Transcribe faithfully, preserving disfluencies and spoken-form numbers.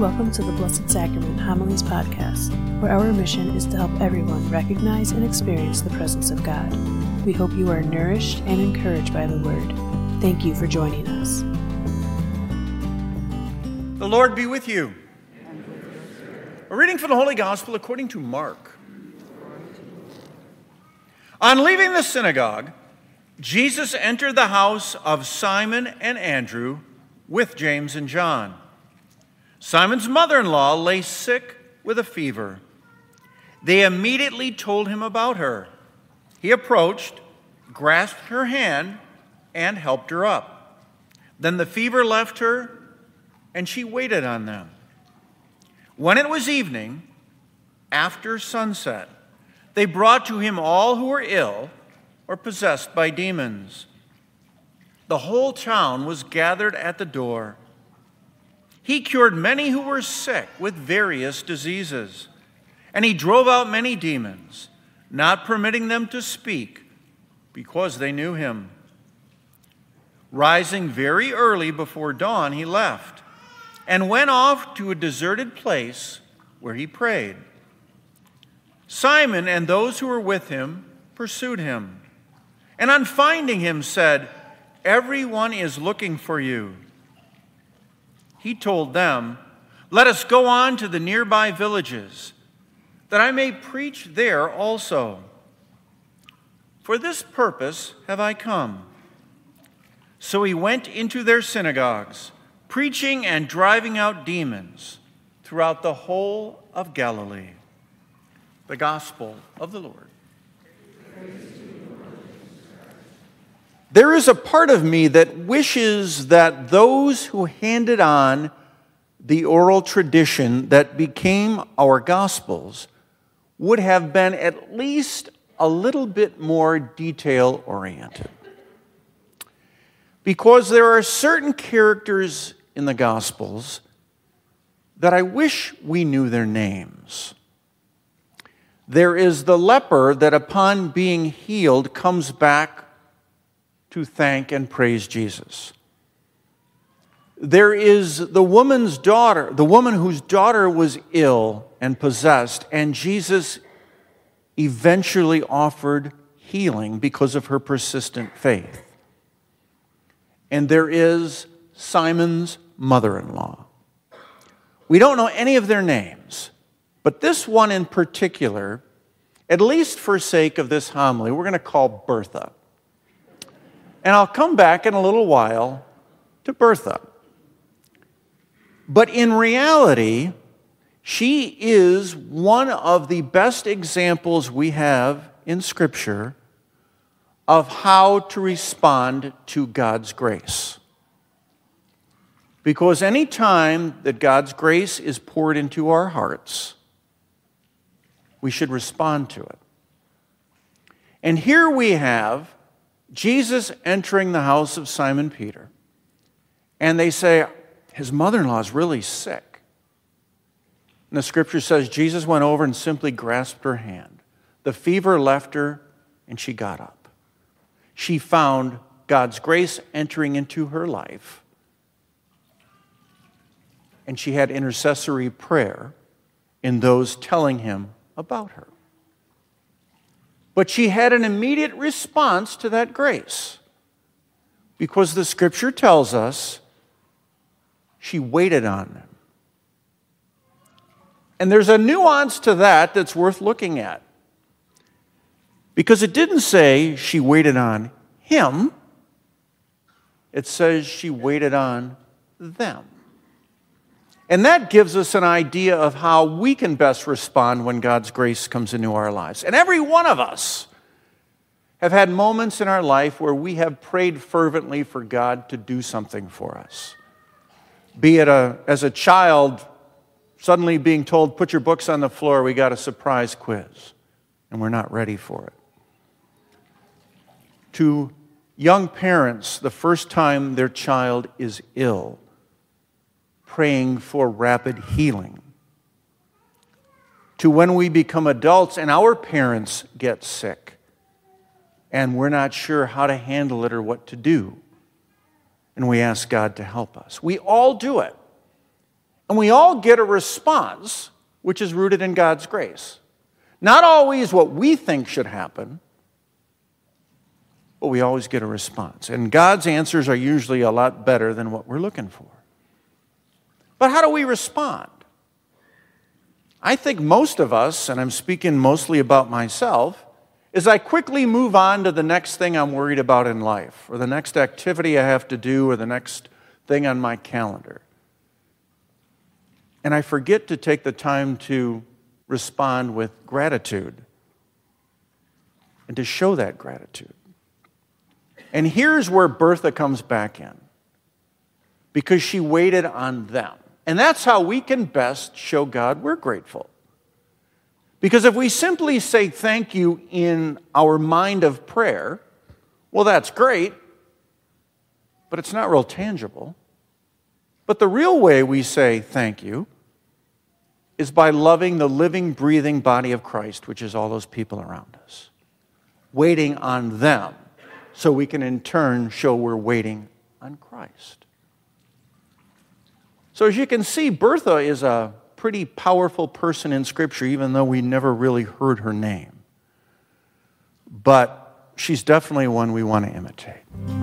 Welcome to the Blessed Sacrament Homilies Podcast, where our mission is to help everyone recognize and experience the presence of God. We hope you are nourished and encouraged by the Word. Thank you for joining us. The Lord be with you. And with your spirit. A reading from the Holy Gospel according to Mark. On leaving the synagogue, Jesus entered the house of Simon and Andrew with James and John. Simon's mother-in-law lay sick with a fever. They immediately told him about her. He approached, grasped her hand, and helped her up. Then the fever left her, and she waited on them. When it was evening, after sunset, they brought to him all who were ill or possessed by demons. The whole town was gathered at the door. He cured many who were sick with various diseases, and he drove out many demons, not permitting them to speak, because they knew him. Rising very early before dawn, he left and went off to a deserted place where he prayed. Simon and those who were with him pursued him, and on finding him said, "Everyone is looking for you." He told them, "Let us go on to the nearby villages, that I may preach there also. For this purpose have I come." So he went into their synagogues, preaching and driving out demons throughout the whole of Galilee. The Gospel of the Lord. Praise. There is a part of me that wishes that those who handed on the oral tradition that became our Gospels would have been at least a little bit more detail-oriented. Because there are certain characters in the Gospels that I wish we knew their names. There is the leper that upon being healed comes back to thank and praise Jesus. There is the woman's daughter, the woman whose daughter was ill and possessed, and Jesus eventually offered healing because of her persistent faith. And there is Simon's mother-in-law. We don't know any of their names, but this one in particular, at least for sake of this homily, we're going to call Bertha. And I'll come back in a little while to Bertha. But in reality, she is one of the best examples we have in Scripture of how to respond to God's grace. Because any time that God's grace is poured into our hearts, we should respond to it. And here we have Jesus entering the house of Simon Peter, and they say, his mother-in-law is really sick. And the Scripture says Jesus went over and simply grasped her hand. The fever left her, and she got up. She found God's grace entering into her life, and she had intercessory prayer in those telling him about her. But she had an immediate response to that grace, because the Scripture tells us she waited on them. And there's a nuance to that that's worth looking at, because it didn't say she waited on him. It says she waited on them. And that gives us an idea of how we can best respond when God's grace comes into our lives. And every one of us have had moments in our life where we have prayed fervently for God to do something for us. Be it a, as a child, suddenly being told, "Put your books on the floor, we got a surprise quiz," and we're not ready for it. To young parents, the first time their child is ill, praying for rapid healing, to when we become adults and our parents get sick and we're not sure how to handle it or what to do, and we ask God to help us. We all do it. And we all get a response which is rooted in God's grace. Not always what we think should happen, but we always get a response. And God's answers are usually a lot better than what we're looking for. But how do we respond? I think most of us, and I'm speaking mostly about myself, is I quickly move on to the next thing I'm worried about in life, or the next activity I have to do, or the next thing on my calendar. And I forget to take the time to respond with gratitude and to show that gratitude. And here's where Bertha comes back in, because she waited on them. And that's how we can best show God we're grateful. Because if we simply say thank you in our mind of prayer, well, that's great, but it's not real tangible. But the real way we say thank you is by loving the living, breathing body of Christ, which is all those people around us, waiting on them, so we can in turn show we're waiting on Christ. So as you can see, Bertha is a pretty powerful person in Scripture, even though we never really heard her name. But she's definitely one we want to imitate.